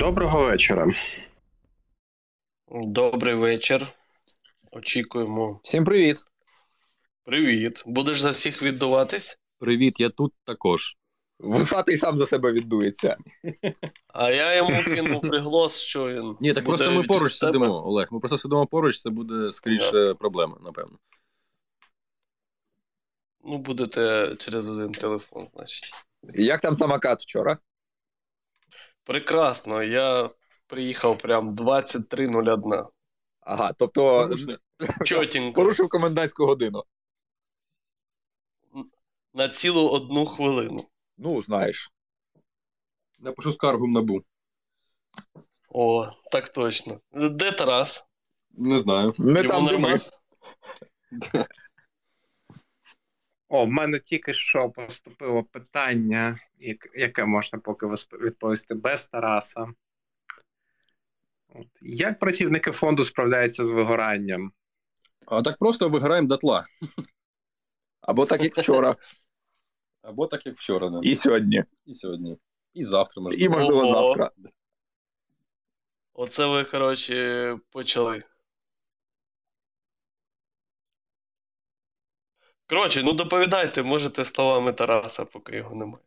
Доброго вечора. Добрий вечір. Очікуємо. Всім привіт. Привіт. Будеш за всіх віддуватись? Привіт, я тут також. Вусатий сам за себе віддується. А я йому кинув приголос, що він... Ні, так просто ми поруч сидимо, Олег. Ми просто сидимо поруч, це буде скоріше проблема, напевно. Ну, будете через один телефон, значить. Як там самокат вчора? Прекрасно, я приїхав прям 23:01. Ага, тобто порушив комендантську годину. На цілу 1 хвилину. Ну, знаєш. Напишу скаргу в НАБУ. О, так точно. Де Тарас? Не знаю. Не там, де ми. О, в мене тільки що поступило питання, яке можна поки відповісти без Тараса. От. Як працівники фонду справляються з вигоранням? А так просто вигораємо дотла. Або так, як вчора. Або так, як вчора. Не. І сьогодні. І сьогодні. І завтра, можливо. І, можливо, завтра. Оце ви, коротше, почали. Коротше, ну доповідайте, можете словами Тараса, поки його немає.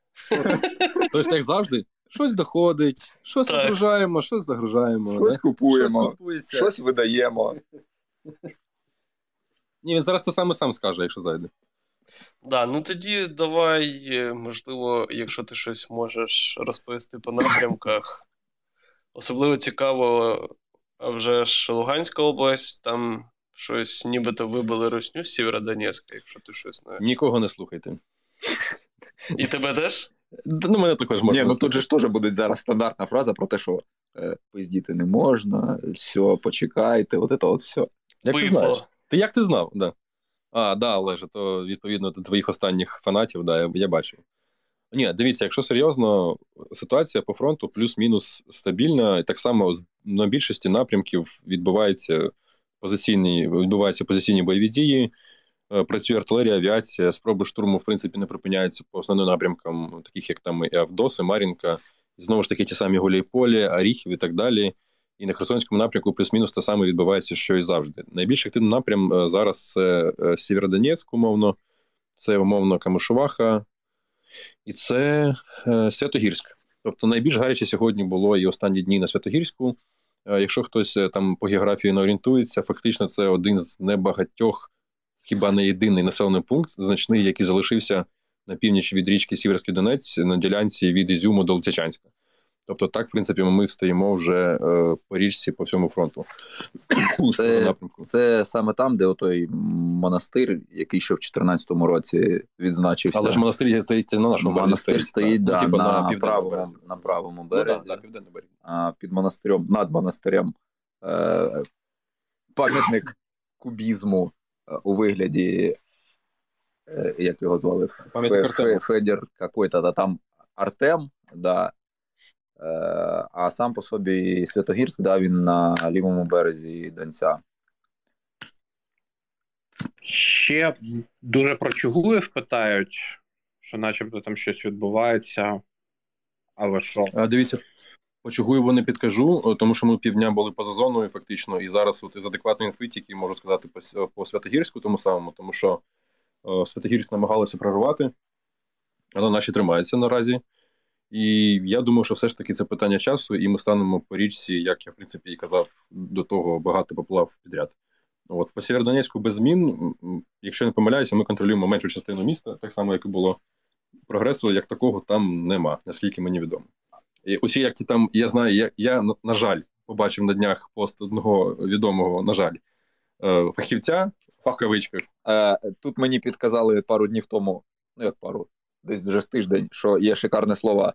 Тобто, як завжди, щось доходить, щось загружаємо, щось загружаємо. Щось купуємо, щось видаємо. Ні, він зараз те саме сам скаже, якщо зайде. Да, ну тоді давай, можливо, якщо ти щось можеш розповісти по напрямках. Особливо цікаво, а вже ж Луганська область, там щось нібито вибили русню з Сєвєродонецька, якщо ти щось знаєш. Нікого не слухайте. І тебе теж? Ну, мене також можна. Ні, ну тут же ж теж буде зараз стандартна фраза про те, що пиздіти не можна, все, почекайте, от це от все. Як ти знаєш? Як ти знав, так. Да. А, да, Олеже, то відповідно до твоїх останніх фанатів, да, я бачив. Ні, дивіться, якщо серйозно, ситуація по фронту плюс-мінус стабільна, і так само на більшості напрямків відбуваються позиційні бойові дії, працює артилерія, авіація, спроби штурму, в принципі, не припиняються по основним напрямкам, таких як там і Авдоси, Мар'їнка, і знову ж таки ті самі Гуляйполе, Оріхів і так далі. І на Херсонському напрямку плюс-мінус те саме відбувається, що і завжди. Найбільш активний напрям зараз це Сєвєродонецьк, умовно, це, умовно, Камушуваха, і це Святогірськ. Тобто найбільш гаряче сьогодні було і останні дні на Святогірську. Якщо хтось там по географії не орієнтується, фактично це один з небагатьох, хіба не єдиний населений пункт, значний, який залишився на північ від річки Сіверський Донець, на ділянці від Ізюму до Лисичанська. Тобто так, в принципі, ми встаємо вже по річці, по всьому фронту. Це саме там, де отой монастир, який ще в 14-му році відзначився. Але ж монастир стоїть на нашому березі. Монастир стоїть, так, ну, да, на правому березі. Ну, да, на південному березі. А під монастирем, над монастирем пам'ятник кубізму у вигляді, як його звали, Федір какой-то, там Артем, да. А сам по собі Святогірськ, да, він на лівому березі Донця. Ще дуже про Чугуїв питають, що начебто там щось відбувається, але що? Дивіться, по Чугуєву не підкажу, тому що ми півдня були поза зоною фактично, і зараз от із адекватної інфи тільки можу сказати по Святогірську тому самому, тому що Святогірськ намагалися прорвати, але наші тримаються наразі. І я думаю, що все ж таки це питання часу, і ми станемо по річці, як я, в принципі, і казав, до того багато поплав підряд. От, по Сєвєродонецьку без змін, якщо не помиляюся, ми контролюємо меншу частину міста, так само, як і було. Прогресу, як такого, там нема, наскільки мені відомо. І усі, як ті там, я знаю, на жаль, побачив на днях пост одного відомого, на жаль, фахівця, фаховичка. Тут мені підказали пару днів тому, ну як пару, десь вже з тиждень, що є шикарне слово.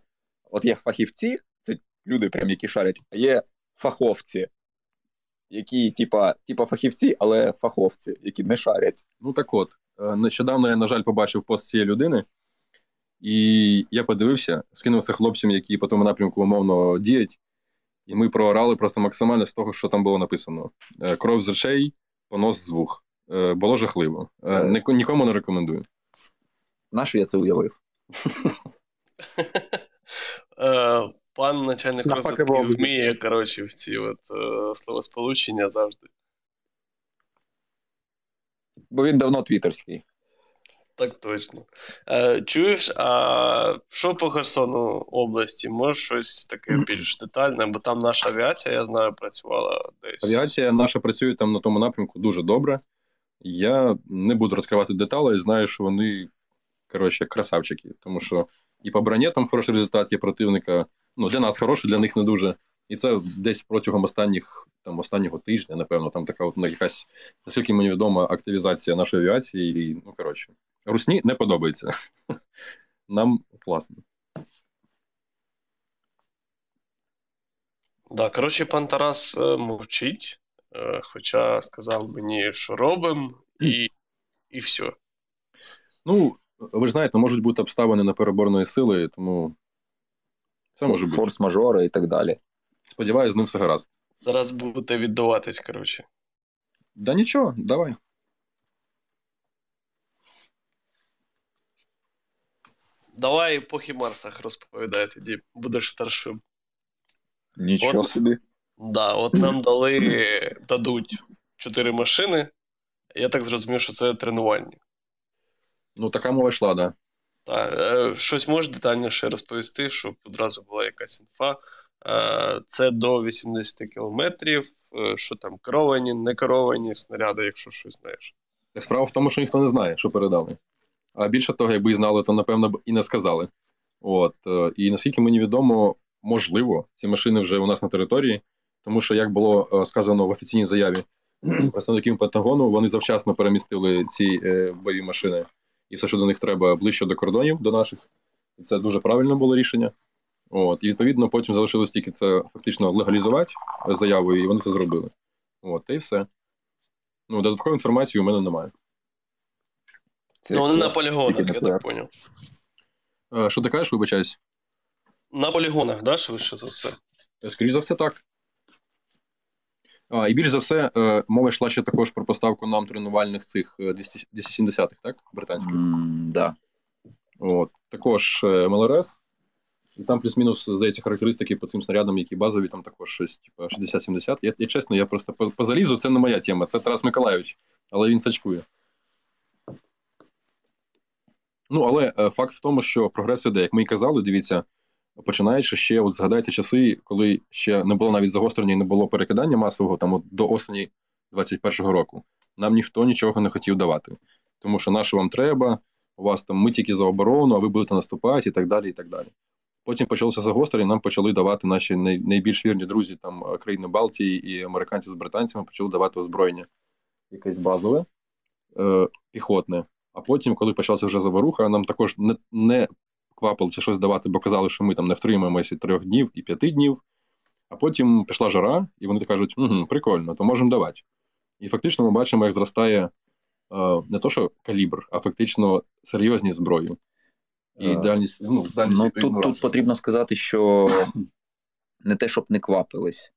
От є фахівці, це люди прям, які шарять, а є фаховці, які типа фахівці, але фаховці, які не шарять. Ну так от, нещодавно я, на жаль, побачив пост цієї людини, і я подивився, скинувся хлопцям, які по тому напрямку умовно діють, і ми проорали просто максимально з того, що там було написано. Кров з очей, понос з вух. Було жахливо. Нікому не рекомендую. Нащо я це уявив? Пан начальник розвитку вміє, коротше, в ці от, словосполучення завжди. Бо він давно твіттерський. Так точно. Чуєш, а що по Херсону області? Може щось таке більш детальне? Бо там наша авіація, я знаю, працювала десь. Авіація наша працює там на тому напрямку дуже добре. Я не буду розкривати деталі, знаю, що вони, коротше, красавчики. Тому що і по броні там хороший результат є противника. Ну, для нас хороший, для них не дуже. І це десь протягом останнього тижня, напевно, там така от якась, наскільки мені відомо, активізація нашої авіації. І, ну, коротше, русні не подобається. Нам класно. Да, коротше, пан Тарас мовчить, хоча сказав мені, що робимо, і все. Ну, ви ж знаєте, можуть бути обставини непереборної сили, тому це може бути. Форс-мажори і так далі. Сподіваюсь, з ним все гаразд. Зараз будете віддаватись, коротше. Да нічого, давай. Давай епохи Марсах розповідай, тоді будеш старшим. Нічого собі. Да, от нам дадуть 4 машини. Я так зрозумів, що це тренувальні. Ну, така мова йшла, да. Так. Щось можеш детальніше розповісти, щоб одразу була якась інфа. Це до 80 кілометрів, що там керовані, не керовані снаряди, якщо щось знаєш. Так справа в тому, що ніхто не знає, що передали. А більше того, якби і знали, то, напевно, б і не сказали. От. І наскільки мені відомо, можливо, ці машини вже у нас на території, тому що, як було сказано в офіційній заяві представників Пентагону, вони завчасно перемістили ці бойові машини і все, що до них треба, ближче до кордонів, до наших. І це дуже правильне було рішення. От. І, відповідно, потім залишилось тільки це фактично легалізувати заявою, і вони це зробили. От. Та й все. Ну, додаткової інформації у мене немає. Це ну, вони на полігонах, я так поняв. Що ти кажеш, вибачаюсь? На полігонах, да, швидше за все? Скоріше за все, так. І більш за все, мова йшла ще також про поставку нам тренувальних цих 270-х, так? Британських? Да. От. Також МЛРС. І там плюс-мінус, здається, характеристики по цим снарядам, які базові, там також щось, типу, 60-70. Я чесно, я просто по залізу, це не моя тема, це Тарас Миколайович, але він сачкує. Ну, але факт в тому, що прогрес іде, як ми і казали, дивіться, починаючи ще, от згадайте часи, коли ще не було навіть загострення і не було перекидання масового, там от до осені 21-го року. Нам ніхто нічого не хотів давати, тому що наше вам треба, у вас там ми тільки за оборону, а ви будете наступати і так далі, і так далі. Потім почалося загострення, нам почали давати наші найбільш вірні друзі, там, країни Балтії і американці з британцями, почали давати озброєння якесь базове, піхотне. А потім, коли почалася вже заворуха, нам також не квапилося щось давати, бо казали, що ми там не втримаємося 3 днів і 5 днів. А потім пішла жара, і вони кажуть, угу, прикольно, то можемо давати. І фактично ми бачимо, як зростає не то, що калібр, а фактично серйозність зброї. І дальність, ну, ну, тут потрібно сказати, що не те, щоб не квапились.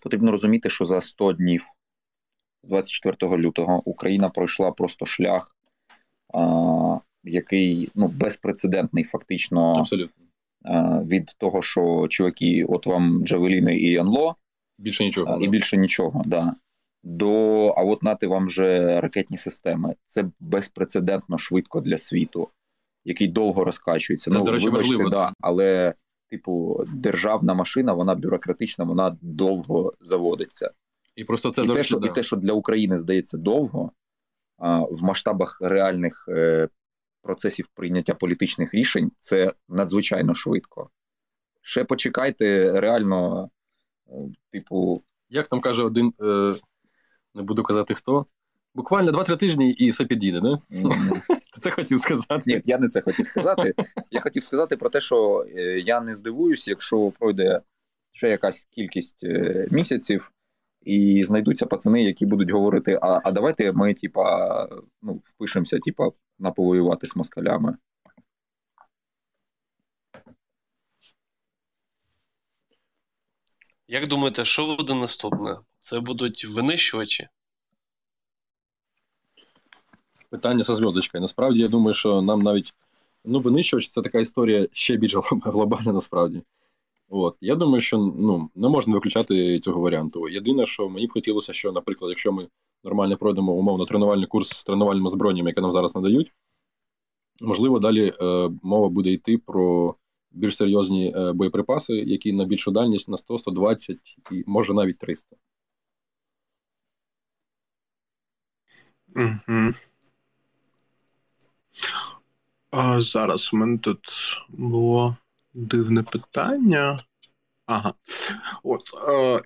Потрібно розуміти, що за 100 днів, з 24 лютого, Україна пройшла просто шлях, який, ну, безпрецедентний фактично. Абсолютно. Від того, що, чуваки, от вам Джавеліни і ЕНЛО. Більше нічого. І більше нічого, да. До, а от нати вам вже ракетні системи. Це безпрецедентно швидко для світу, який довго розкачується. Це, ну, до речі, вибачте, важливо. Да, але, типу, державна машина, вона бюрократична, вона довго заводиться. І просто це, і те, що, да, і те, що для України здається довго, в масштабах реальних процесів прийняття політичних рішень, це надзвичайно швидко. Ще почекайте, реально, типу... Як там каже один... Не буду казати, хто. Буквально 2-3 тижні і все підійде, да? Ти це хотів сказати? Ні, я не це хотів сказати. Я хотів сказати про те, що я не здивуюсь, якщо пройде ще якась кількість місяців, і знайдуться пацани, які будуть говорити, а давайте ми, типа, ну, впишемося, типа, на повоювати з москалями. Як думаєте, що буде наступне? Це будуть винищувачі? Питання зі зв'язочкою. Насправді, я думаю, що нам навіть Ну, винищувач – це така історія ще більш глобальна насправді. От. Я думаю, що не можна виключати цього варіанту. Єдине, що мені б хотілося, що, наприклад, якщо ми нормально пройдемо умовно тренувальний курс з тренувальним озброєнням, яке нам зараз надають, можливо, далі мова буде йти про більш серйозні боєприпаси, які на більшу дальність, на 100, 120 і, може, навіть 300. Угу. А зараз у мене тут було дивне питання. Ага. От,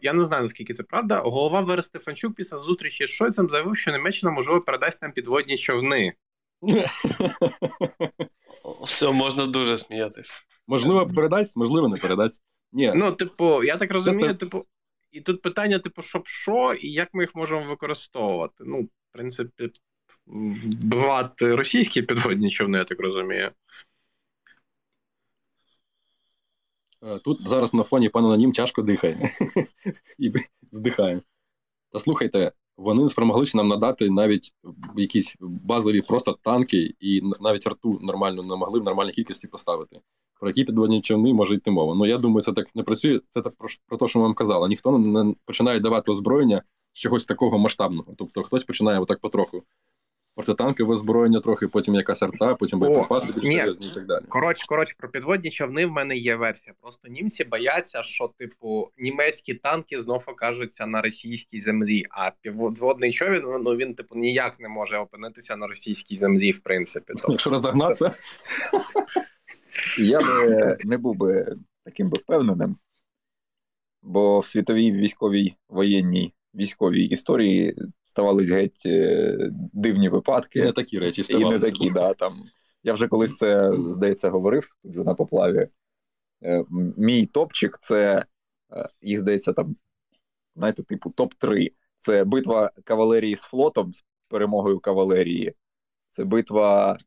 я не знаю, наскільки це правда. Голова ВР Стефанчук після зустрічі з Шойцем заявив, що Німеччина, можливо, передасть нам підводні човни. Все, можна дуже сміятись. Можливо, передасть, можливо, не передасть. Ні. Ну, типу, я так розумію, це... типу, і тут питання, типу, щоб що, і як ми їх можемо використовувати? Ну, в принципі, вбивати російські підводні човни, я так розумію. Тут зараз на фоні пан Анонім тяжко дихає. І здихає. Та слухайте, вони спромоглися нам надати навіть якісь базові просто танки, і навіть арту нормально не могли в нормальній кількості поставити. Про які підводні човни може йти мова? Ну, я думаю, це так не працює. Це так про те, що ми вам казали. Ніхто не починає давати озброєння з чогось такого масштабного. Тобто хтось починає отак потроху. Протитанкове озброєння трохи, потім якась арта, потім боєприпаси більш серйозні і так далі. Коротше, про підводні човни в мене є версія. Просто німці бояться, що, типу, німецькі танки знов окажуться на російській землі, а підводний човен, він, типу, ніяк не може опинитися на російській землі, в принципі. Якщо розогнатися? Я би не був би таким би впевненим, бо в світовій військовій військовій історії ставались геть дивні випадки. І не такі речі ставалися. І не такі, да, там. Я вже колись це, здається, говорив, тут же на поплаві. Мій топчик, це, їх, здається, там, знаєте, типу топ-3. Це битва кавалерії з флотом, з перемогою кавалерії. Це битва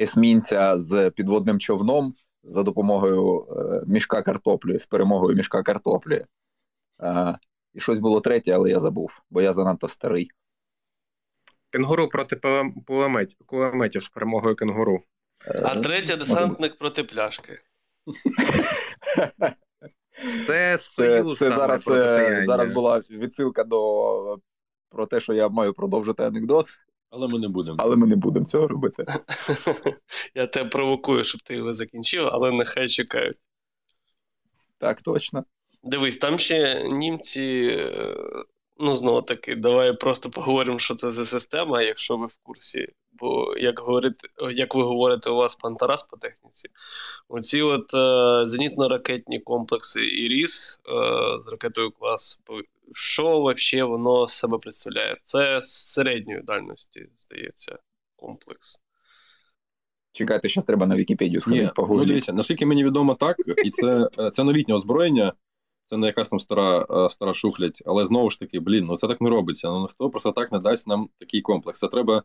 есмінця з підводним човном за допомогою мішка картоплі, з перемогою мішка картоплі. І щось було третє, але я забув, бо я занадто старий. Кенгуру проти кулеметів з перемогою кенгуру. А третє десантник проти пляшки. Це зараз була відсилка про те, що я маю продовжити анекдот. Але ми не будемо. Але ми не будемо цього робити. Я тебе провокую, щоб ти його закінчив, але нехай чекають. Так, точно. Дивись, там ще німці, знову таки, давай просто поговоримо, що це за система, якщо ви в курсі. Бо, як ви говорите, у вас пан Тарас по техніці, оці от зенітно-ракетні комплекси «Іріс» з ракетою клас «Повітря». Що вообще воно себе представляє? Це з середньої дальності, здається, комплекс. Чекайте, щас треба на Вікіпедію сходити погуглити. Ну, дивіться, наскільки мені відомо, так, і це новітнє озброєння, це не якась там стара шухлядь, але знову ж таки, це так не робиться. Ну, ніхто просто так не дасть нам такий комплекс. Це треба,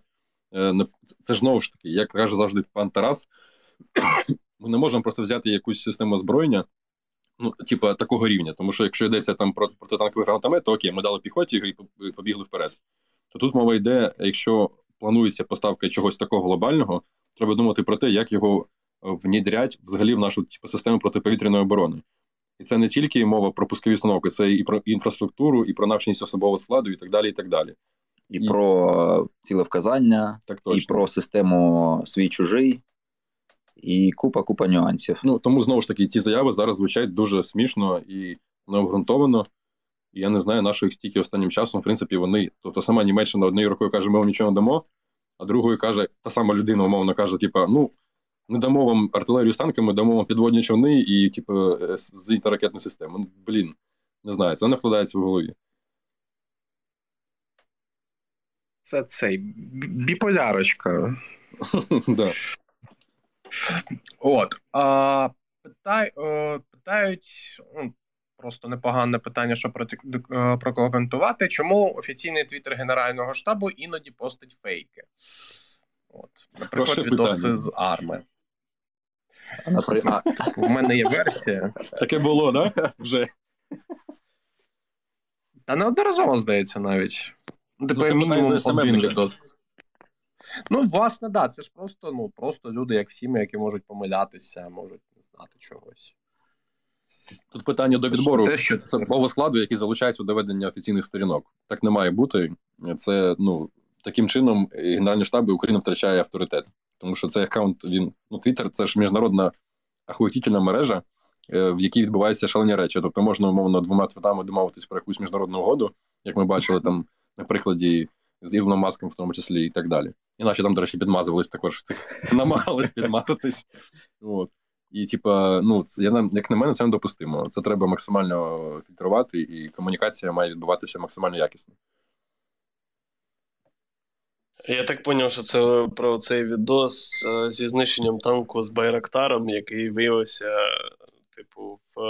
це ж знову ж таки, як каже завжди пан Тарас, ми не можемо просто взяти якусь систему озброєння, типа такого рівня, тому що якщо йдеться там про протитанковий гранатомет, то окей, ми дали піхоті і побігли вперед. То тут мова йде, якщо планується поставка чогось такого глобального, треба думати про те, як його внідрять взагалі в нашу систему протиповітряної оборони. І це не тільки мова про пускові установки, це і про інфраструктуру, і про навченість особового складу, і так далі, і так далі. І про цілевказання, і про систему свій-чужий. І купа нюансів. Тому, знову ж таки, ті заяви зараз звучать дуже смішно і необґрунтовано. І я не знаю, на що їх стільки останнім часом, в принципі, вони... Тобто сама Німеччина однією рукою каже, ми вам нічого не дамо, а другою каже, та сама людина, умовно, каже, типа, не дамо вам артилерію з танками, дамо вам підводні човни і, типу, зенітно-ракетну систему. Не знаю, це не вкладається в голові. Це цей... біполярочка. Так. От, питають, просто непогане питання, що прокоментувати, чому офіційний твіттер Генерального штабу іноді постить фейки? От, наприклад, відоси з арми. У мене є версія. Таке було, да? Вже? Та неодноразово, здається, навіть. Тепер мінімум один відос. Ну, власне, да, це ж просто, ну, просто люди, як всі ми, які можуть помилятися, можуть не знати чогось. Тут питання до відбору. Те, що це мова складу, який залучається у доведення офіційних сторінок. Так не має бути. Це, ну, таким чином Генеральний штаб і Україна втрачає авторитет. Тому що цей аккаунт, він, ну, Твіттер, це ж міжнародна ахуєтітельна мережа, в якій відбуваються шалені речі. Тобто можна, умовно, двома твітами домовитись про якусь міжнародну угоду, як ми бачили там на прикладі з Ілоном Маском в тому числі і так далі. І наші там, до речі, підмазувались також, намагались підмазатись. От. І, типа, ну, як на мене, це недопустимо. Це треба максимально фільтрувати, і комунікація має відбуватися максимально якісно. Я так зрозумів, що це про цей відос зі знищенням танку з Байрактаром, який виявився, типу, в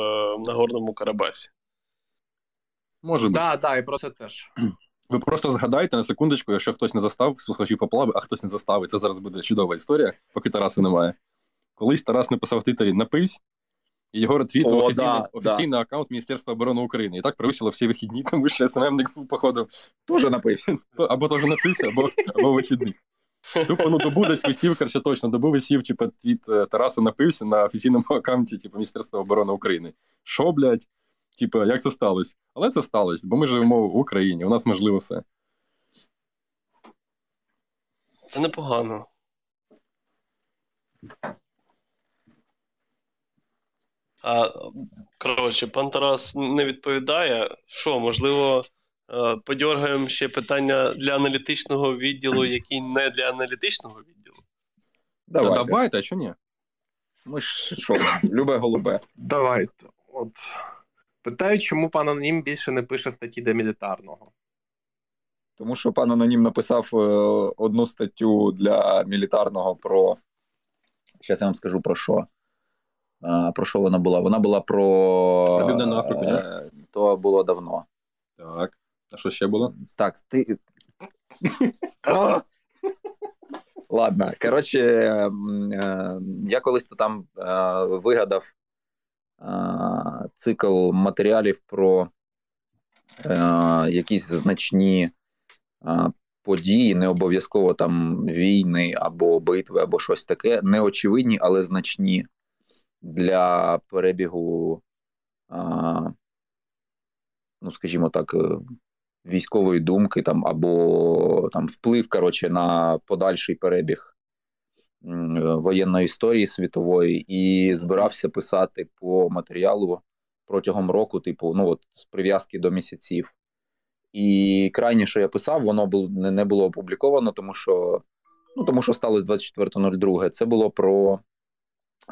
Нагорному Карабасі. Може бути. Так, так, і про це теж. Ви просто згадайте на секундочку, якщо хтось не застав, слухачі поплави, а хтось не заставить. Це зараз буде чудова історія, поки Тараса немає. Колись Тарас написав в Твіттері «Напивсь», і його ретвітнув офіційний аккаунт Міністерства оборони України. І так перевищило всі вихідні, тому що СММ-ник був, походу, теж напився. Або теж напився, або вихідний. Тупо, ну, добу десь висів, коротше, точно, добу висів, типу, твіт Тараса «Напився» на офіційному аккаунті, типу, Міністерства оборони України. Що, блядь? Типу, як це сталося? Але це сталося, бо ми живемо в Україні, у нас можливо все. Це непогано. Коротше, пан Тарас не відповідає. Що, можливо, подьоргаємо ще питання для аналітичного відділу, які не для аналітичного відділу? Давайте. Та давайте, а що ні? Ми ж що, любе-голубе. Давайте. От. Питають, чому пан Анонім більше не пише статті для мілітарного? Тому що пан Анонім написав одну статтю для мілітарного про... Зараз я вам скажу про що. Про що вона була? Вона була про Південну Африку, не? То було давно. Так. А що ще було? Так, ти... Ладно, коротше, я колись-то там вигадав цикл матеріалів про якісь значні події, не обов'язково там війни або битви, або щось таке, неочевидні, але значні для перебігу, ну, скажімо так, військової думки там, або там, вплив, коротше, на подальший перебіг воєнної історії світової, і збирався писати по матеріалу протягом року, типу, ну, от, з прив'язки до місяців. І крайнє, що я писав, воно не було опубліковано, тому що, ну, тому що сталося 24.02. Це було про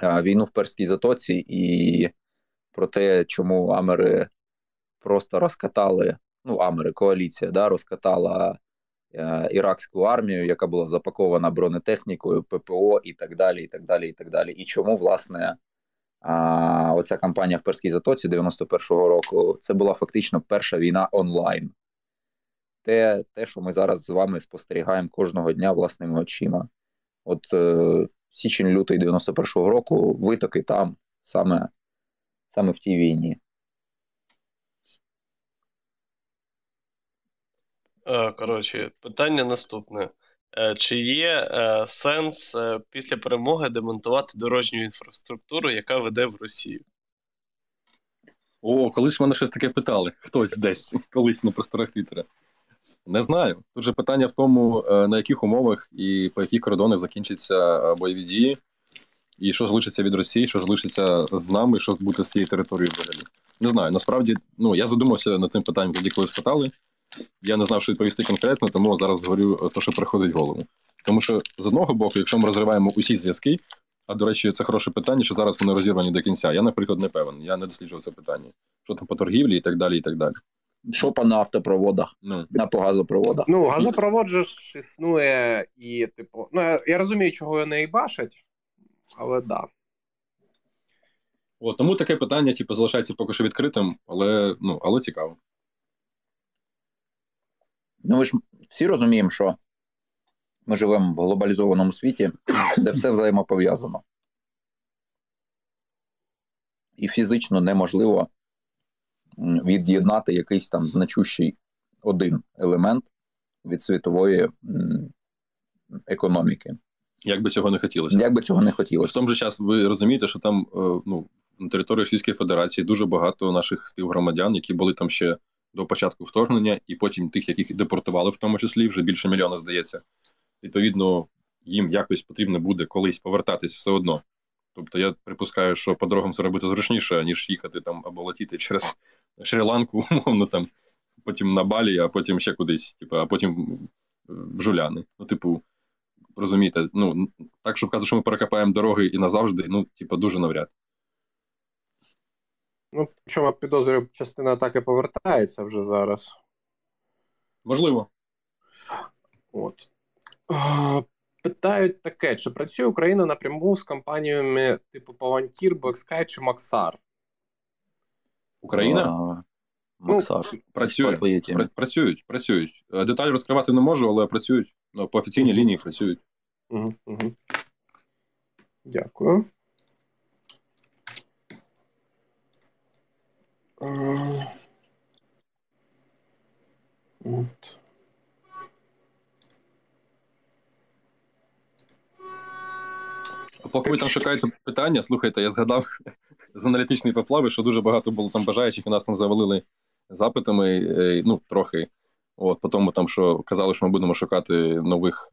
війну в Перській затоці і про те, чому Амери просто розкатали, ну, Амери, коаліція, да, розкатала іракську армію, яка була запакована бронетехнікою, ППО і так далі, і так далі, і так далі. І чому, власне, оця кампанія в Перській затоці 91-го року, це була фактично перша війна онлайн. Те, що ми зараз з вами спостерігаємо кожного дня власними очима. От січень-лютий 91-го року, витоки там, саме в тій війні. Коротше, питання наступне. Чи є сенс після перемоги демонтувати дорожню інфраструктуру, яка веде в Росію? О, колись мене щось таке питали. Хтось десь, колись на просторах Твіттера. Не знаю. Тут же питання в тому, на яких умовах і по яких кордонах закінчаться бойові дії, і що залишиться від Росії, що залишиться з нами, що буде з цією територією взагалі. Не знаю, насправді, ну, я задумався над цим питанням, тоді коли спитали. Я не знав, що відповісти конкретно, тому зараз говорю те, що приходить в голову. Тому що, з одного боку, якщо ми розриваємо усі зв'язки, а, до речі, це хороше питання, що зараз вони розірвані до кінця. Я, наприклад, не певен, я не досліджував це питання. Що там по торгівлі і так далі, і так далі. Що по нафтопроводах, по газопроводах? Ну, газопровод же ж існує і, типу, ну, я розумію, чого вони і бачать, але да. О, тому таке питання, типу, залишається поки що відкритим, але, ну, але цікаво. Ну, ми ж всі розуміємо, що ми живемо в глобалізованому світі, де все взаємопов'язано. І фізично неможливо від'єднати якийсь там значущий один елемент від світової економіки. Як би цього не хотілося. Як би цього не хотілося. В тому же час ви розумієте, що там на території Російської Федерації дуже багато наших співгромадян, які були там ще до початку вторгнення, і потім тих, яких депортували в тому числі, вже більше мільйона, здається. Відповідно, їм якось потрібно буде колись повертатись все одно. Тобто я припускаю, що по дорогам це робити зручніше, ніж їхати там або летіти через Шрі-Ланку, умовно там, потім на Балі, а потім ще кудись, а потім в Жуляни. Розумієте, так, щоб казати, що ми перекопаємо дороги і назавжди, дуже навряд. Причому, підозрюю, частина атаки повертається вже зараз. Можливо. От. Питають таке, чи працює Україна напряму з компаніями типу Павантір, Blacksky чи Максар? Україна? Максар. Працюють. Деталі розкривати не можу, але працюють. По офіційній лінії працюють. Дякую. От. Поки ви там шукаєте питання, слухайте, я згадав з аналітичної поплави, що дуже багато було там бажаючих, і нас там завалили запитами, трохи. От, по тому, що казали, що ми будемо шукати нових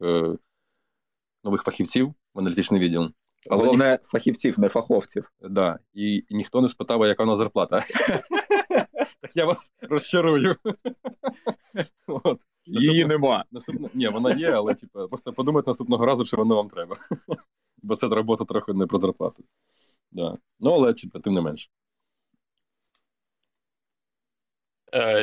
фахівців в аналітичний відділ. Але головне, фахівців, не фаховців. Так, да. І ніхто не спитав, яка у нас зарплата. Так я вас розчарую. Її нема. Ні, вона є, але просто подумайте наступного разу, що воно вам треба. Бо це робота трохи не про зарплату. Але тим не менше.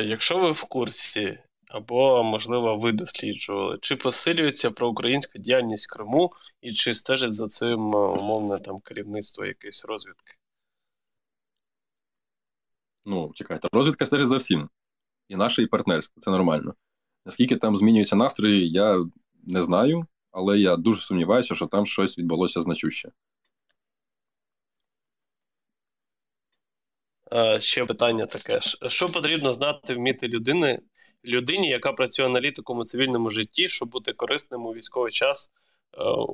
Якщо ви в курсі, або, можливо, ви досліджували, чи посилюється проукраїнська діяльність в Криму, і чи стежить за цим умовне там керівництво якоїсь розвідки? Чекайте, розвідка стежить за всім. І наша, і партнерська, це нормально. Наскільки там змінюються настрої, я не знаю, але я дуже сумніваюся, що там щось відбулося значуще. Ще питання таке. Що потрібно знати, вміти людині, яка працює аналітиком у цивільному житті, щоб бути корисним у військовий час,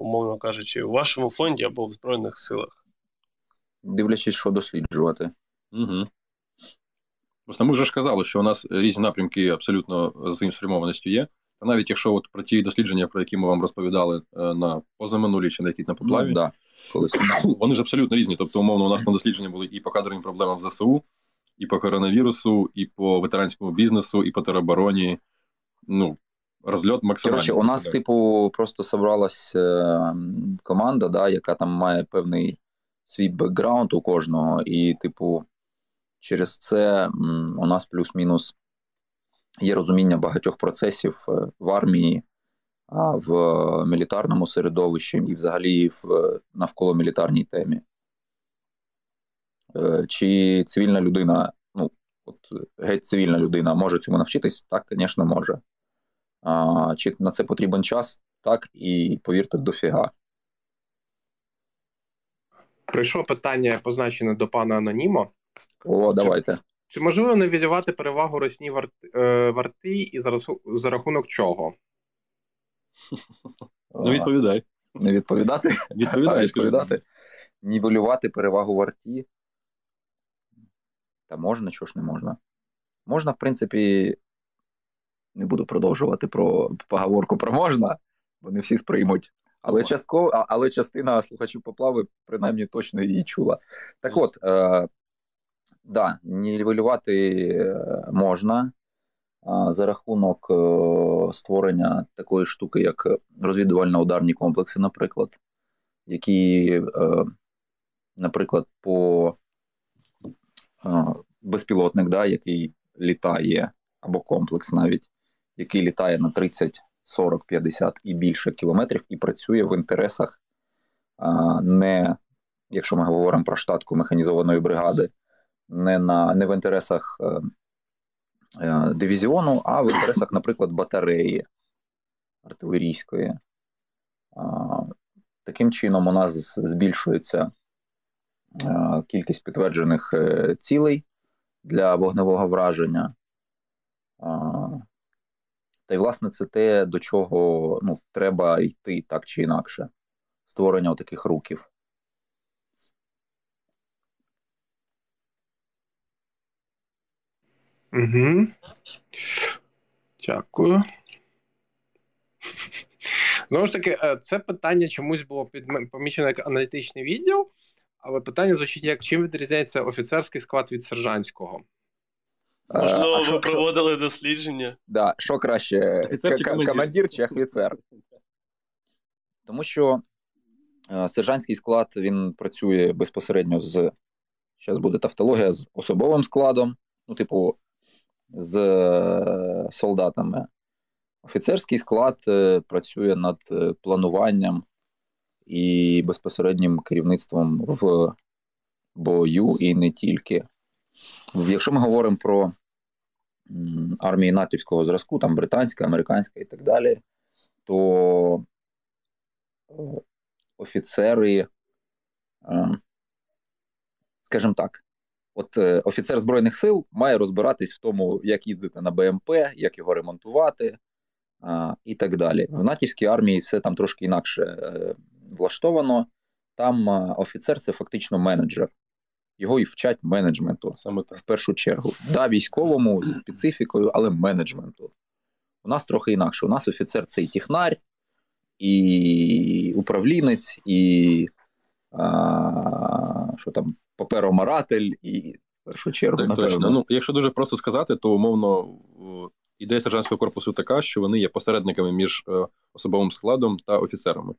умовно кажучи, у вашому фонді або в Збройних силах? Дивлячись, що досліджувати. Угу. Просто ми вже ж казали, що у нас різні напрямки абсолютно з інспрямованістю є. Та навіть якщо от про ті дослідження, про які ми вам розповідали на позаминулі чи на якій на поплаві, вони ж абсолютно різні. Тобто, умовно, у нас на дослідження були і по кадровим проблемам в ЗСУ, і по коронавірусу, і по ветеранському бізнесу, і по теробороні. Розльот максимальний. Коротше, у нас, просто зібралась команда, яка там має певний свій бекграунд у кожного, і, через це у нас плюс-мінус є розуміння багатьох процесів в армії, в мілітарному середовищі і взагалі навколо мілітарній темі. Чи цивільна людина, геть цивільна людина може цьому навчитись? Так, звісно, може. Чи на це потрібен час? Так, і повірте, дофіга. Прийшло питання, позначене до пана Анонімо. О, давайте. Чи можливо нівелювати перевагу Росії в Арти і за рахунок чого? Відповідай. Не відповідати? Відповідати. Нівелювати перевагу в Арті? Та можна, чого ж не можна? Можна, в принципі, не буду продовжувати про поговорку про можна, бо не всі сприймуть. Але частина слухачів поплави, принаймні, точно її чула. Так от, да, нівелювати можна за рахунок створення такої штуки, як розвідувально-ударні комплекси, наприклад, які, наприклад, по безпілотник, який літає, або комплекс навіть, який літає на 30, 40, 50 і більше кілометрів і працює в інтересах не, якщо ми говоримо про штатку механізованої бригади, не в інтересах дивізіону, а в інтересах, наприклад, батареї артилерійської. Таким чином у нас збільшується кількість підтверджених цілей для вогневого враження. Та й, власне, це те, до чого треба йти так чи інакше. Створення таких руків. Угу. Дякую. Знову ж таки, це питання чомусь було помічено як аналітичний відділ, але питання звучить як: чим відрізняється офіцерський склад від сержантського? Можливо, ви проводили дослідження? Да, що краще, командир чи офіцер? Тому що сержантський склад, він працює безпосередньо з, зараз буде тавтологія, з особовим складом, типу, з солдатами. Офіцерський склад працює над плануванням і безпосереднім керівництвом в бою і не тільки. Якщо ми говоримо про армії натівського зразку, там британська, американська і так далі, то офіцери, скажімо так, от офіцер Збройних сил має розбиратись в тому, як їздити на БМП, як його ремонтувати і так далі. В натівській армії все там трошки інакше влаштовано. Там офіцер – це фактично менеджер. Його і вчать менеджменту, саме в першу чергу. Да, військовому, зі специфікою, але менеджменту. У нас трохи інакше. У нас офіцер – це і технар, і управлінець, і що там, паперомаратель, і в першу чергу. Так, точно. Якщо дуже просто сказати, то умовно ідея сержантського корпусу така, що вони є посередниками між особовим складом та офіцерами.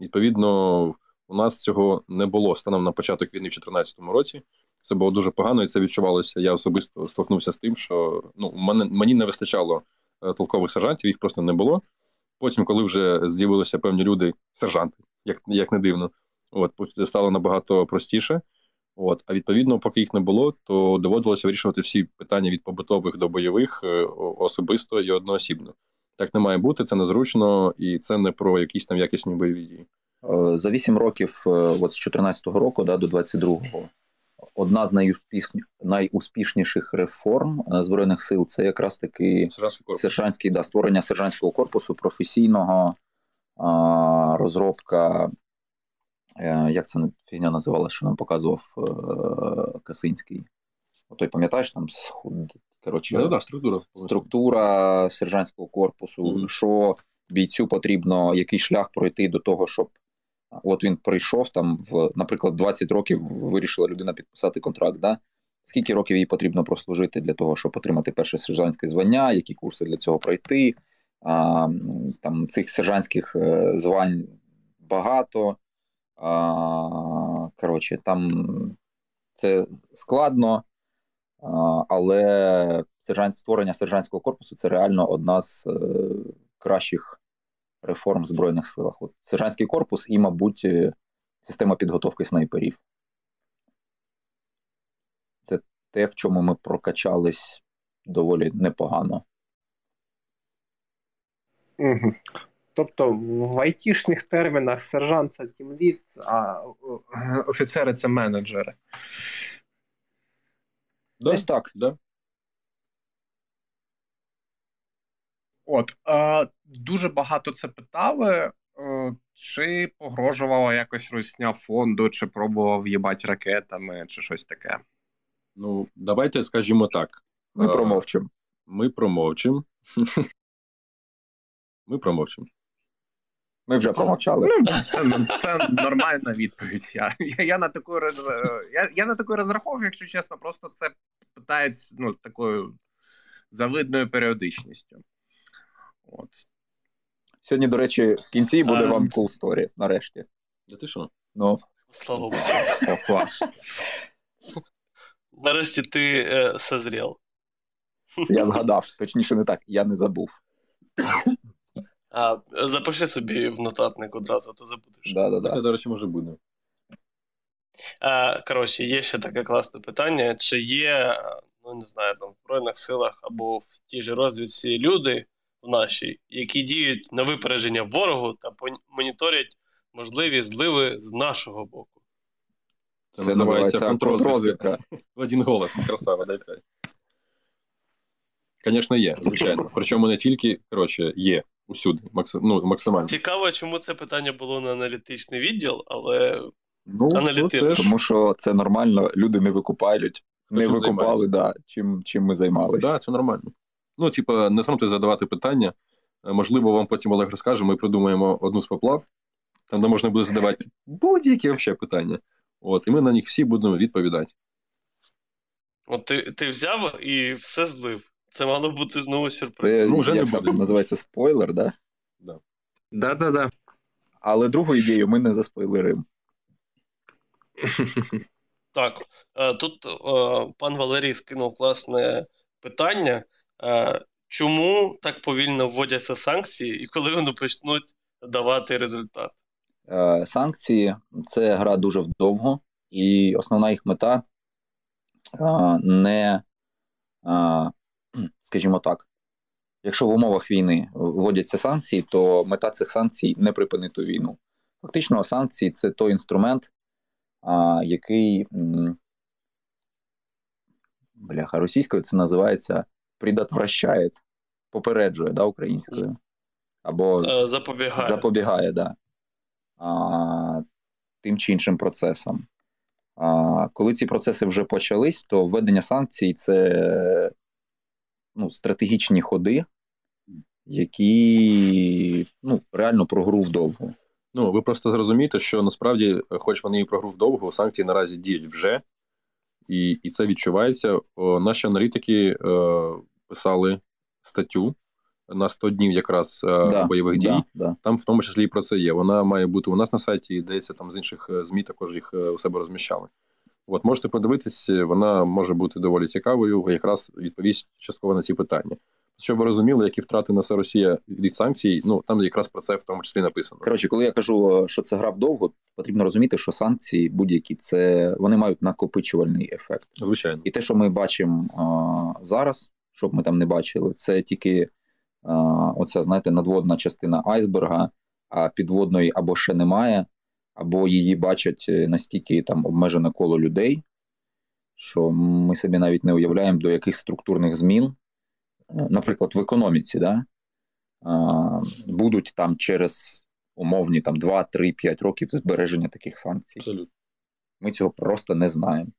Відповідно, у нас цього не було станом на початок війни в 2014 році. Це було дуже погано, і це відчувалося. Я особисто столкнувся з тим, що мені не вистачало толкових сержантів, їх просто не було. Потім, коли вже з'явилися певні люди, сержанти, як не дивно, стало набагато простіше. А відповідно, поки їх не було, то доводилося вирішувати всі питання від побутових до бойових особисто і одноосібно. Так не має бути, це незручно, і це не про якісь там якісні бойові дії. За 8 років, от з 14-го року до 22-го, одна з найуспішніших реформ Збройних сил – це якраз таки створення сержантського корпусу, професійного, розробка, як це фігня називалася, що нам показував Касинський. Той, пам'ятаєш, там структура сержантського корпусу, що бійцю потрібно, який шлях пройти до того, щоб він прийшов там, наприклад, 20 років вирішила людина підписати контракт, да? Скільки років їй потрібно прослужити для того, щоб отримати перше сержантське звання, які курси для цього пройти, там цих сержантських звань багато, там це складно, але створення сержантського корпусу – це реально одна з кращих реформ в Збройних силах. Сержантський корпус і, мабуть, система підготовки снайперів. Це те, в чому ми прокачались доволі непогано. Угу. Тобто в айтішних термінах сержант – це тімлід, а офіцери – це менеджери. Десь так, да. Дуже багато це питали, чи погрожувала якось русня фонду, чи пробував в'їбати ракетами, чи щось таке. Давайте скажімо так. Ми промовчимо. Ми вже промовчали. Це нормальна відповідь. Я на таку розраховую, якщо чесно, просто це питають такою завидною періодичністю. Сьогодні, до речі, в кінці буде вам cool story, нарешті. Да ти що? Слава Богу. Клас. Нарешті ти созрів. Я згадав, точніше не так, я не забув. Запиши собі в нотатник одразу, а то забудеш. Так, до речі, може буде. Коротше, є ще таке класне питання, чи є, не знаю, там в Збройних силах або в тій же розвідці люди, які діють на випередження ворогу та моніторять можливі зливи з нашого боку. Це називається контррозвідка. В один голос, красава, дай п'ять. Звісно, є, звичайно. Причому не тільки, коротше, є усюди, максимально. Цікаво, чому це питання було на аналітичний відділ, але аналітично. Тому що це нормально, люди не викупають. Не викупали, да, чим ми займалися. Так, да, це нормально. Ну, типа, не соромтесь задавати питання. Можливо, вам потім Олег розкаже, ми придумаємо одну з поплав, там, де можна буде задавати будь-які взагалі питання. От, і ми на них всі будемо відповідати. От ти взяв і все злив. Це мало бути знову сюрприз. Ну, вже не буде. Називається спойлер, да? Да. Да. Але другу ідею ми не заспойлеримо. Так. Тут пан Валерій скинув класне питання. Чому так повільно вводяться санкції і коли вони почнуть давати результат? Санкції – це гра дуже вдовго, і основна їх мета не, скажімо так, якщо в умовах війни вводяться санкції, то мета цих санкцій – не припинити війну. Фактично, санкції – це той інструмент, який, бляха, російською це називається предотвращає, попереджує, да, українською. Або запобігає да, тим чи іншим процесам. Коли ці процеси вже почались, то введення санкцій – це стратегічні ходи, які реально про гру вдовго. Ну, ви просто зрозумієте, що насправді, хоч вони і про гру вдовго, санкції наразі діють вже. І це відчувається. Наші аналітики писали статтю на 100 днів якраз бойових дій. Да. Там в тому числі і про це є. Вона має бути у нас на сайті, і йдеться там з інших ЗМІ, також їх у себе розміщали. От, можете подивитись, вона може бути доволі цікавою, якраз відповість частково на ці питання. Щоб ви розуміли, які втрати несе Росія від санкцій, там якраз про це в тому числі написано. Коротше, коли я кажу, що це гра вдовго, потрібно розуміти, що санкції будь-які, вони мають накопичувальний ефект. Звичайно. І те, що ми бачимо зараз, щоб ми там не бачили, це тільки оця, знаєте, надводна частина айсберга, а підводної або ще немає, або її бачать настільки там обмежене коло людей, що ми собі навіть не уявляємо, до яких структурних змін, наприклад, в економіці, да, будуть там через умовні 2, 3, 5 років збереження таких санкцій. Абсолютно. Ми цього просто не знаємо.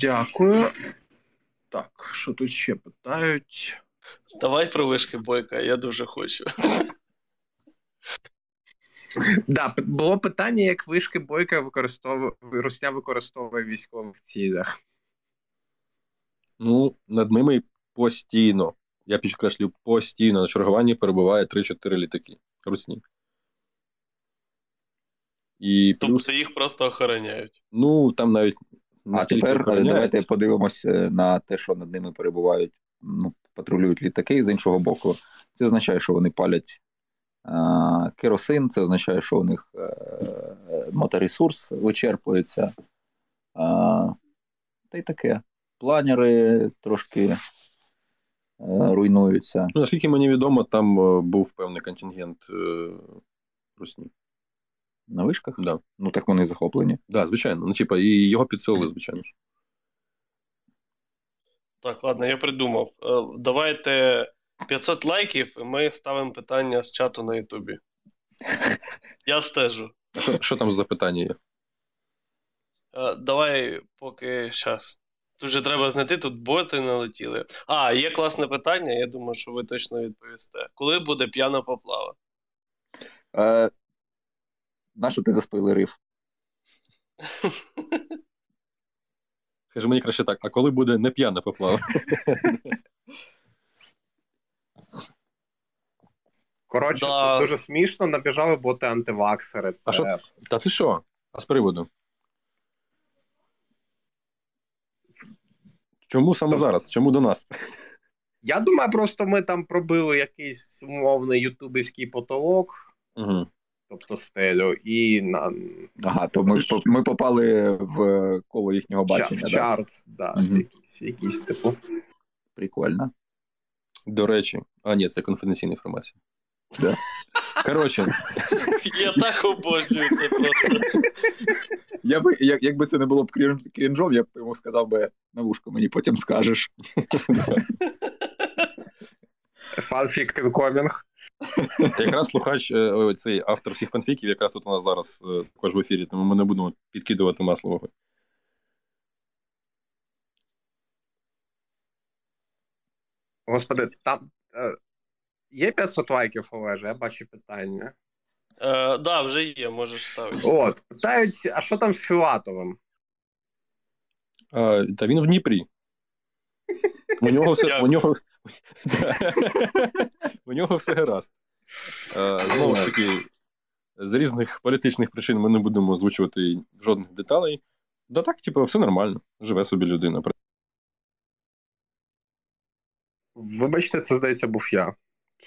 Дякую. Так, що тут ще питають? Давай про вишки Бойка, я дуже хочу. Да, було питання, як вишки Бойка Росія використовує в військових цілях. Над ними постійно, я підкреслю, постійно на чергуванні перебуває 3-4 літаки русні. І плюс... Тобто їх просто охороняють? Там навіть... А тепер давайте подивимося на те, що над ними перебувають, патрулюють літаки, з іншого боку. Це означає, що вони палять керосин, це означає, що у них моторесурс вичерпується. Та й таке. Планери трошки руйнуються. Наскільки мені відомо, там був певний контингент русні. На вишках? Да. Так вони захоплені. Так, да, звичайно. І його підсилили, звичайно ж. Так, ладно, я придумав. Давайте... 500 лайків, і ми ставимо питання з чату на Ютубі. Я стежу. Що там за питання є? Давай поки щас. Тут же треба знайти, тут боти налетіли. Є класне питання, я думаю, що ви точно відповісте. Коли буде п'яна поплава? Нащо ти заспойлерив? Скажи мені краще так, а коли буде не п'яна поплава? Коротше, дуже смішно набіжали боти-антиваксери. Це... Та ти що? А з приводу? Чому саме зараз? Чому до нас? Я думаю, просто ми там пробили якийсь умовний ютубівський потолок, тобто стелю, і... то ми попали в коло їхнього бачення. Чарт, да. Якийсь типу. Прикольно. До речі... ні, це конфіденційна інформація. Да. Короче. Я так обожнюю це просто. Я би, якби це не було б крінжом, я б йому сказав би, на вушку мені потім скажеш. Фанфік комінг. Якраз слухач, цей автор всіх фанфіків, якраз тут у нас зараз також в ефірі, тому ми не будемо підкидувати масло в огонь. Господи, там є 500 лайків, Олеже, я бачу питання. Так, да, вже є, можеш ставити. От, питають, а що там з Філатовим? Та він в Дніпрі. У нього все, у нього все гаразд. Знову ж таки, з різних політичних причин ми не будемо озвучувати жодних деталей. Да так, типу, все нормально, живе собі людина. Вибачте, це, здається, був я.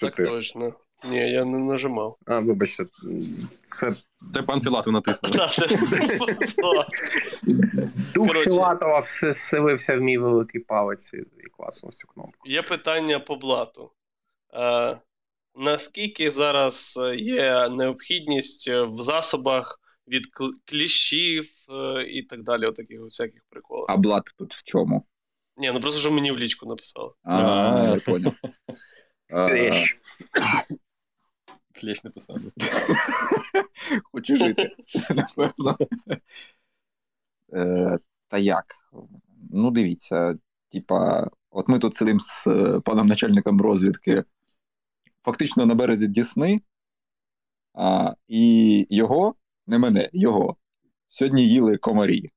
Так точно. Ні, я не нажимав. А, вибачте. Це пан Філатов натиснув. Дух Філатова вселився в мій великий палець і класно всю кнопку. Є питання по блату. Наскільки зараз є необхідність в засобах від кліщів і так далі, отаких всяких приколів? А блат тут в чому? Ні, ну просто, що мені в лічку написали. А, я понял. Клещ. Клещ написав. Хочу жити, напевно. Та як? Ну, дивіться, типа, от ми тут сидимо з паном начальником розвідки фактично на березі Дісни, і його, не мене, його, сьогодні їли комарі.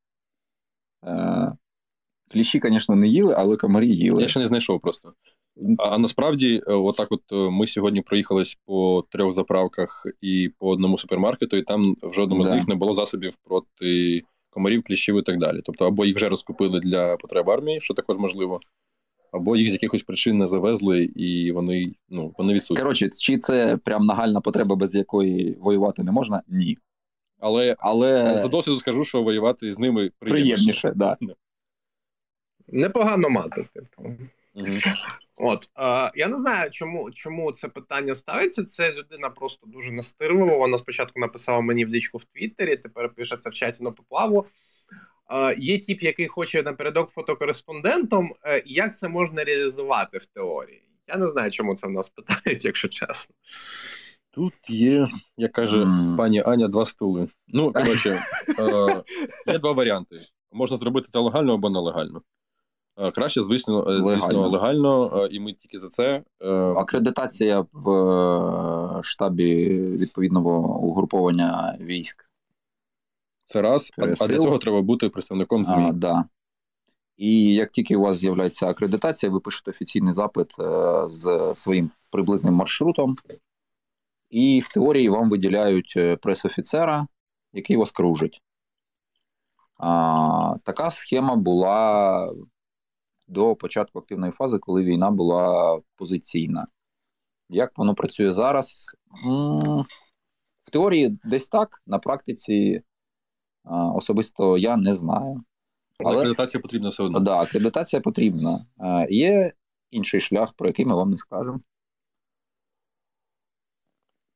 Кліщі, звісно, не їли, але комарі їли. Я ще не знайшов просто. А насправді, отак от ми сьогодні проїхались по 3 заправках і по одному супермаркету, і там в жодному з них не було засобів проти комарів, кліщів і так далі. Тобто, або їх вже розкупили для потреб армії, що також можливо, або їх з якихось причин не завезли, і вони, ну, вони відсутні. Коротше, чи це прям нагальна потреба, без якої воювати не можна? Ні. Але за досвіду скажу, що воювати з ними приємніше. Да. Непогано мати, типу. От, я не знаю, чому це питання ставиться. Це людина просто дуже настирлива. Вона спочатку написала мені в лічку в Твіттері, тепер пише це в чаті на поплаву. Є тип, який хоче напередок фотокореспондентом. Як це можна реалізувати в теорії? Я не знаю, чому це в нас питають, якщо чесно. Тут є, як каже пані Аня, 2 стули. Ну, коротше, є 2 варіанти. Можна зробити це легально або нелегально. Краще, звісно, легально, і ми тільки за це. Акредитація в штабі відповідного угруповання військ. Це раз, а для цього треба бути представником ЗМІ. Да. І як тільки у вас з'являється акредитація, ви пишете офіційний запит з своїм приблизним маршрутом, і в теорії вам виділяють пресофіцера, який вас кружить. Така схема була до початку активної фази, коли війна була позиційна. Як воно працює зараз? В теорії десь так, на практиці особисто я не знаю. Але акредитація потрібна все одно. Так, акредитація потрібна. Є інший шлях, про який ми вам не скажемо.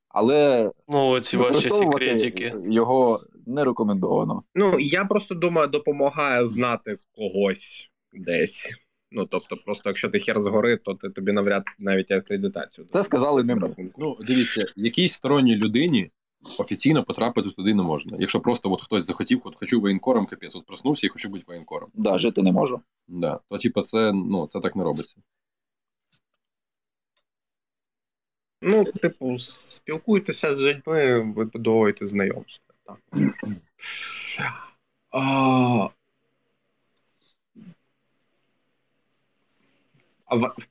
Але ну, ці використовувати ваші секретики його не рекомендовано. Ну, я просто думаю, допомагає знати когось десь. Ну, тобто, просто якщо ти хер згори, то тобі навряд навіть акредитацію. Це сказали не ми. Ну, дивіться, якійсь сторонній людині офіційно потрапити туди не можна. Якщо просто от хтось захотів, от хочу воєнкором, капець, от проснувся і хочу бути воєнкором. Так, да, жити не можу. Да. То, типу, це, ну, це так не робиться. Ну, типу, спілкуйтеся з людьми, ви подовуєте знайомство. Так.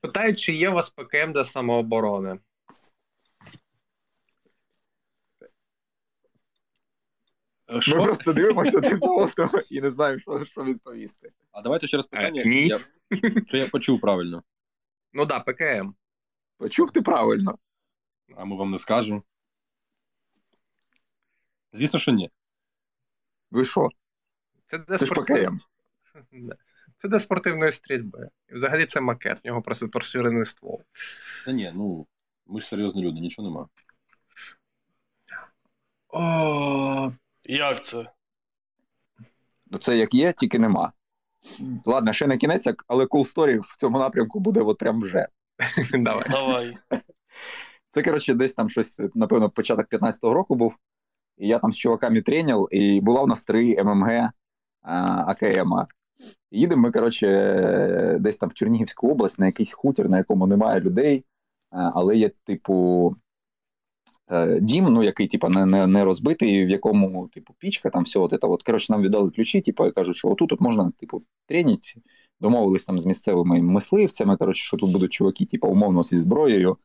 Питають, чи є у вас ПКМ для самооборони? Ми просто дивимося один на одного і не знаємо, що відповісти. А давайте ще раз питання, що я почув правильно. Ну так, да, ПКМ. Почув ти правильно. А ми вам не скажемо. Звісно, що ні. Ви що? Це ж ПКМ. Це для спортивної стрільби. І взагалі це макет, в нього просто проширений ствол. Та ні, ну, ми ж серйозні люди, нічого нема. Як це? Це як є, тільки нема. Ладно, ще не кінець, але cool story в цьому напрямку буде от прям вже. Давай. Це, коротше, десь там щось, напевно, початок 15-го року був. І я там з чуваками тренів, і була у нас 3 ММГ АКМ. Їдемо ми, коротше, десь там в Чернігівську область, на якийсь хутір, на якому немає людей, але є, типу, дім, ну, який, типу, не розбитий, в якому, типу, пічка, там, все, от. Коротше, нам віддали ключі, типу, і кажуть, що отут от можна, типу, треніть. Домовились там з місцевими мисливцями, коротше, що тут будуть чуваки, типу, умовно зі зброєю,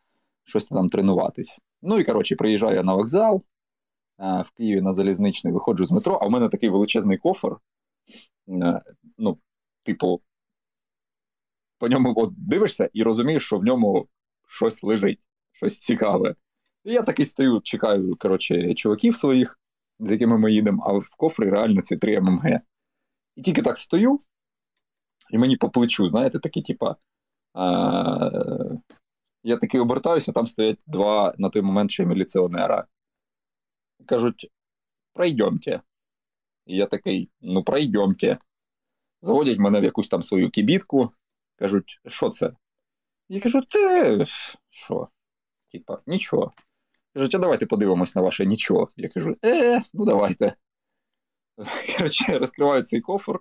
щось там тренуватись. Ну, і, коротше, приїжджаю я на вокзал, в Києві на Залізничний, виходжу з метро, а в мене такий величезний кофр, ну, типу, по ньому от дивишся і розумієш, що в ньому щось лежить, щось цікаве. І я такий стою, чекаю, коротше, чуваків своїх, з якими ми їдемо, а в кофрі реально ці 3 ММГ. І тільки так стою, і мені по плечу, знаєте, такі, типа, я такий обертаюся, там стоять 2, на той момент ще міліціонера. Кажуть, пройдемте. І я такий, ну пройдемте. Заводять мене в якусь там свою кібітку. Кажуть, що це? Я кажу, ти що? Типа, нічого. Кажуть, а давайте подивимось на ваше нічого. Я кажу, ну давайте. Коротше, розкриваю цей кофр.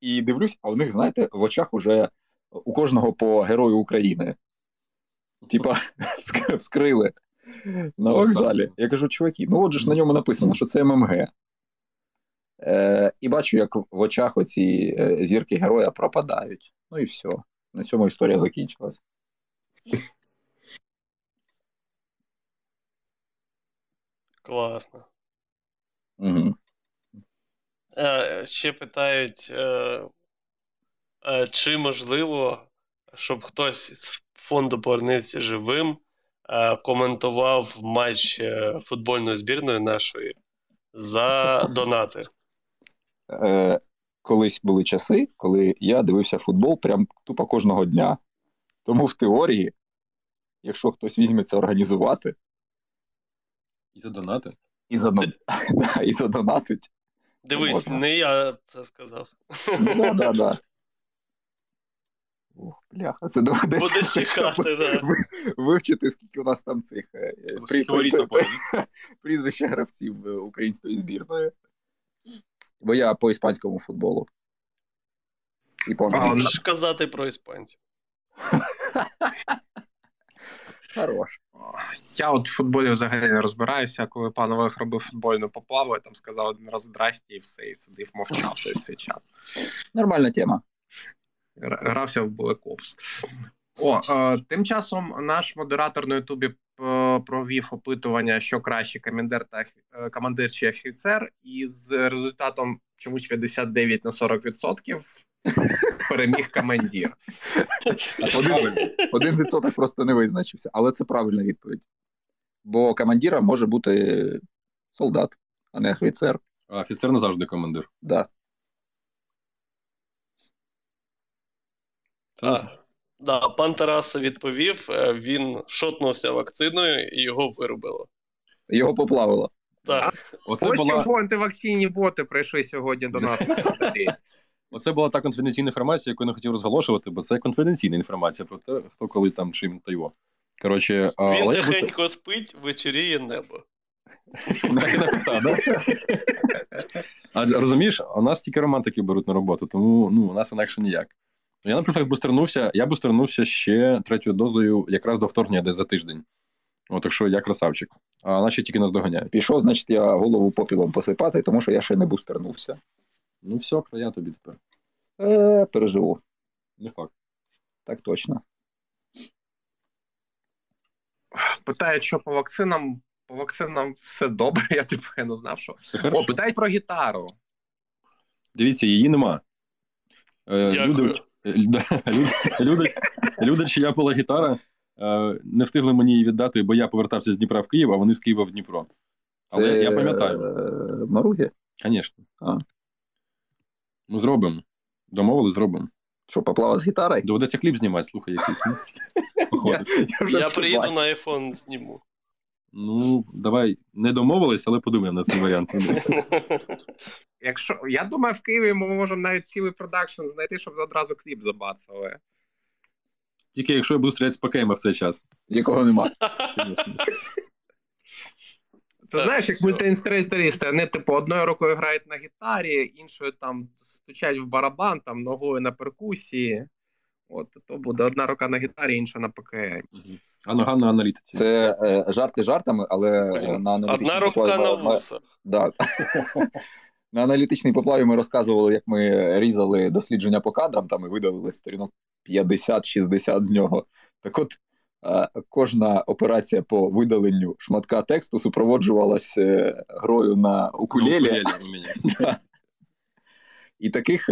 І дивлюсь, а у них, знаєте, в очах уже у кожного по Герою України. Типа, вскрили. На вокзалі. Я кажу, чуваки, ну от же ж на ньому написано, що це ММГ. І бачу, як в очах оці зірки героя пропадають. Ну і все. На цьому історія закінчилась. Класно. Угу. Ще питають, чи можливо, щоб хтось з фонду «Повернись живим» коментував матч футбольної збірної нашої за донати. Колись були часи, коли я дивився футбол прям тупо кожного дня. Тому в теорії, якщо хтось візьметься організувати... І задонатить? І задонатить. Дивись, не я це сказав. Ну, да. Ох, бляха, це доведеться чекати, да. Вивчити, скільки у нас там цих прізвищ гравців української збірної. Бо я по іспанському футболу. Можеш казати про іспанців. Хорош. Я от в футболі взагалі не розбираюся. Коли пан Олег робив футбольну поплаву, я там сказав один раз здрасті і все, і сидів, мовчав весь цей час. Нормальна тема. Грався в Black Ops. Тим часом наш модератор на Ютубі провів опитування, що краще, командир чи офіцер, і з результатом чомусь 59% на 40% переміг командир. 1% просто не визначився, але це правильна відповідь. Бо командира може бути солдат, а не офіцер. А офіцер не завжди командир. Так. Да. Так, пан Тарас відповів, він шотнувся вакциною і його вирубило. Його поплавило. Так. Ось антивакцинні боти прийшли сьогодні до нас. Оце була та конфіденційна інформація, яку я не хотів розголошувати, бо це конфіденційна інформація про те, хто коли там чим та його. Коротше, він тихенько спить, вечеріє небо. Так і написав, так? А розумієш, у нас тільки романтики беруть на роботу, тому у нас інакше ніяк. Я, наприклад, бустернувся ще 3-ю дозою якраз до вторгнення, десь за тиждень. Так що я красавчик. А наші тільки нас доганяють. Пішов, значить, я голову попілом посипати, тому що я ще не бустернувся. Ну все, края тобі тепер. Переживу. Не факт. Так точно. Питають, що по вакцинам. По вакцинам все добре, я тепер не знав, що. Питають про гітару. Дивіться, її нема. Дякую. Люди, чия була гітара, не встигли мені її віддати, бо я повертався з Дніпра в Київ, а вони з Києва в Дніпро. Але це, я пам'ятаю. Маруги? Звісно. Ми зробимо. Домовились, зробимо. Що, поплава з гітарою? Доведеться кліп знімати, слухай якийсь. Я приїду на айфон, зніму. Ну, давай, не домовились, але подумаємо над цим варіантом. Якщо, я думаю, в Києві ми можемо навіть цілий продакшн знайти, щоб одразу кліп забацали. Тільки якщо я буду стріляти з ПКМ в цей час. Якого нема. Це знаєш, як мультиінструменталісти, вони типу одною рукою грають на гітарі, іншою там стучать в барабан, там ногою на перкусії. От, то буде одна рука на гітарі, інша на ПКМ. А нога на аналітиці. Це жарти жартами, але на аналітичній поплаві... Одна рука на вуса. Так. На аналітичній поплаві ми розказували, як ми різали дослідження по кадрам, там і видалили сторінок 50-60 з нього. Так от, кожна операція по видаленню шматка тексту супроводжувалась грою на укулелі. І таких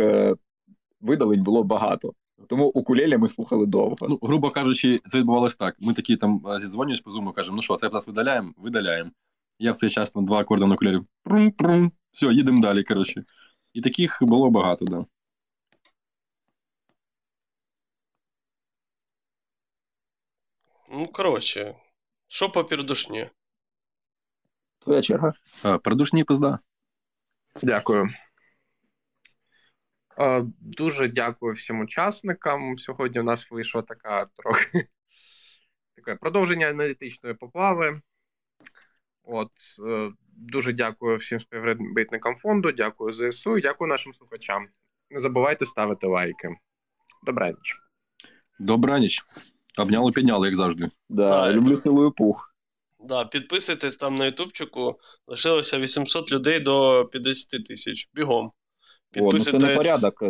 видалень було багато. Тому укулелі ми слухали довго. Ну, грубо кажучи, це відбувалось так. Ми такі там зідзвонюємось по зуму, кажемо, ну що, це зараз видаляємо? Видаляємо. Я в цей час там два акорди на укулелі. Прум-прум. Все, їдемо далі, коротше. І таких було багато, да. Ну, коротше, що по передушні? Твоя черга. Передушні пизда. Дякую. Дуже дякую всім учасникам. Сьогодні у нас вийшла така трохи таке продовження аналітичної поплави. От, дуже дякую всім співробітникам фонду, дякую ЗСУ і дякую нашим слухачам. Не забувайте ставити лайки. Добраніч. Добраніч. Обняли-підняли, як завжди. Да, так, люблю, цілую пух. Да, підписуйтесь там на ютубчику. Лишилося 800 людей до 50 тисяч. Бігом. О, ну це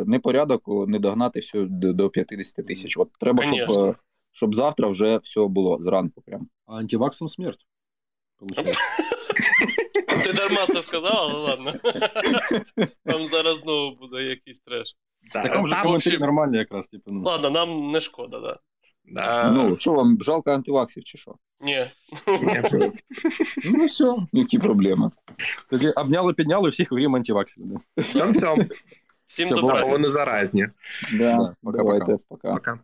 непорядок не догнати все до 50 тисяч. От треба, щоб завтра вже все було, зранку прям. А антиваксом смерть. Ти дарма це сказав, але ладно. Там зараз знову буде якийсь треш. Так, вже коментарі нормальні якраз. Ладно, нам не шкода, так. Ну, що вам, жалко антиваксів чи що? Ні. Ну все, які проблеми. Тоді обняли-підняли всіх, окрім антиваксів. Всім добра. Вони заразні. Пока-пока.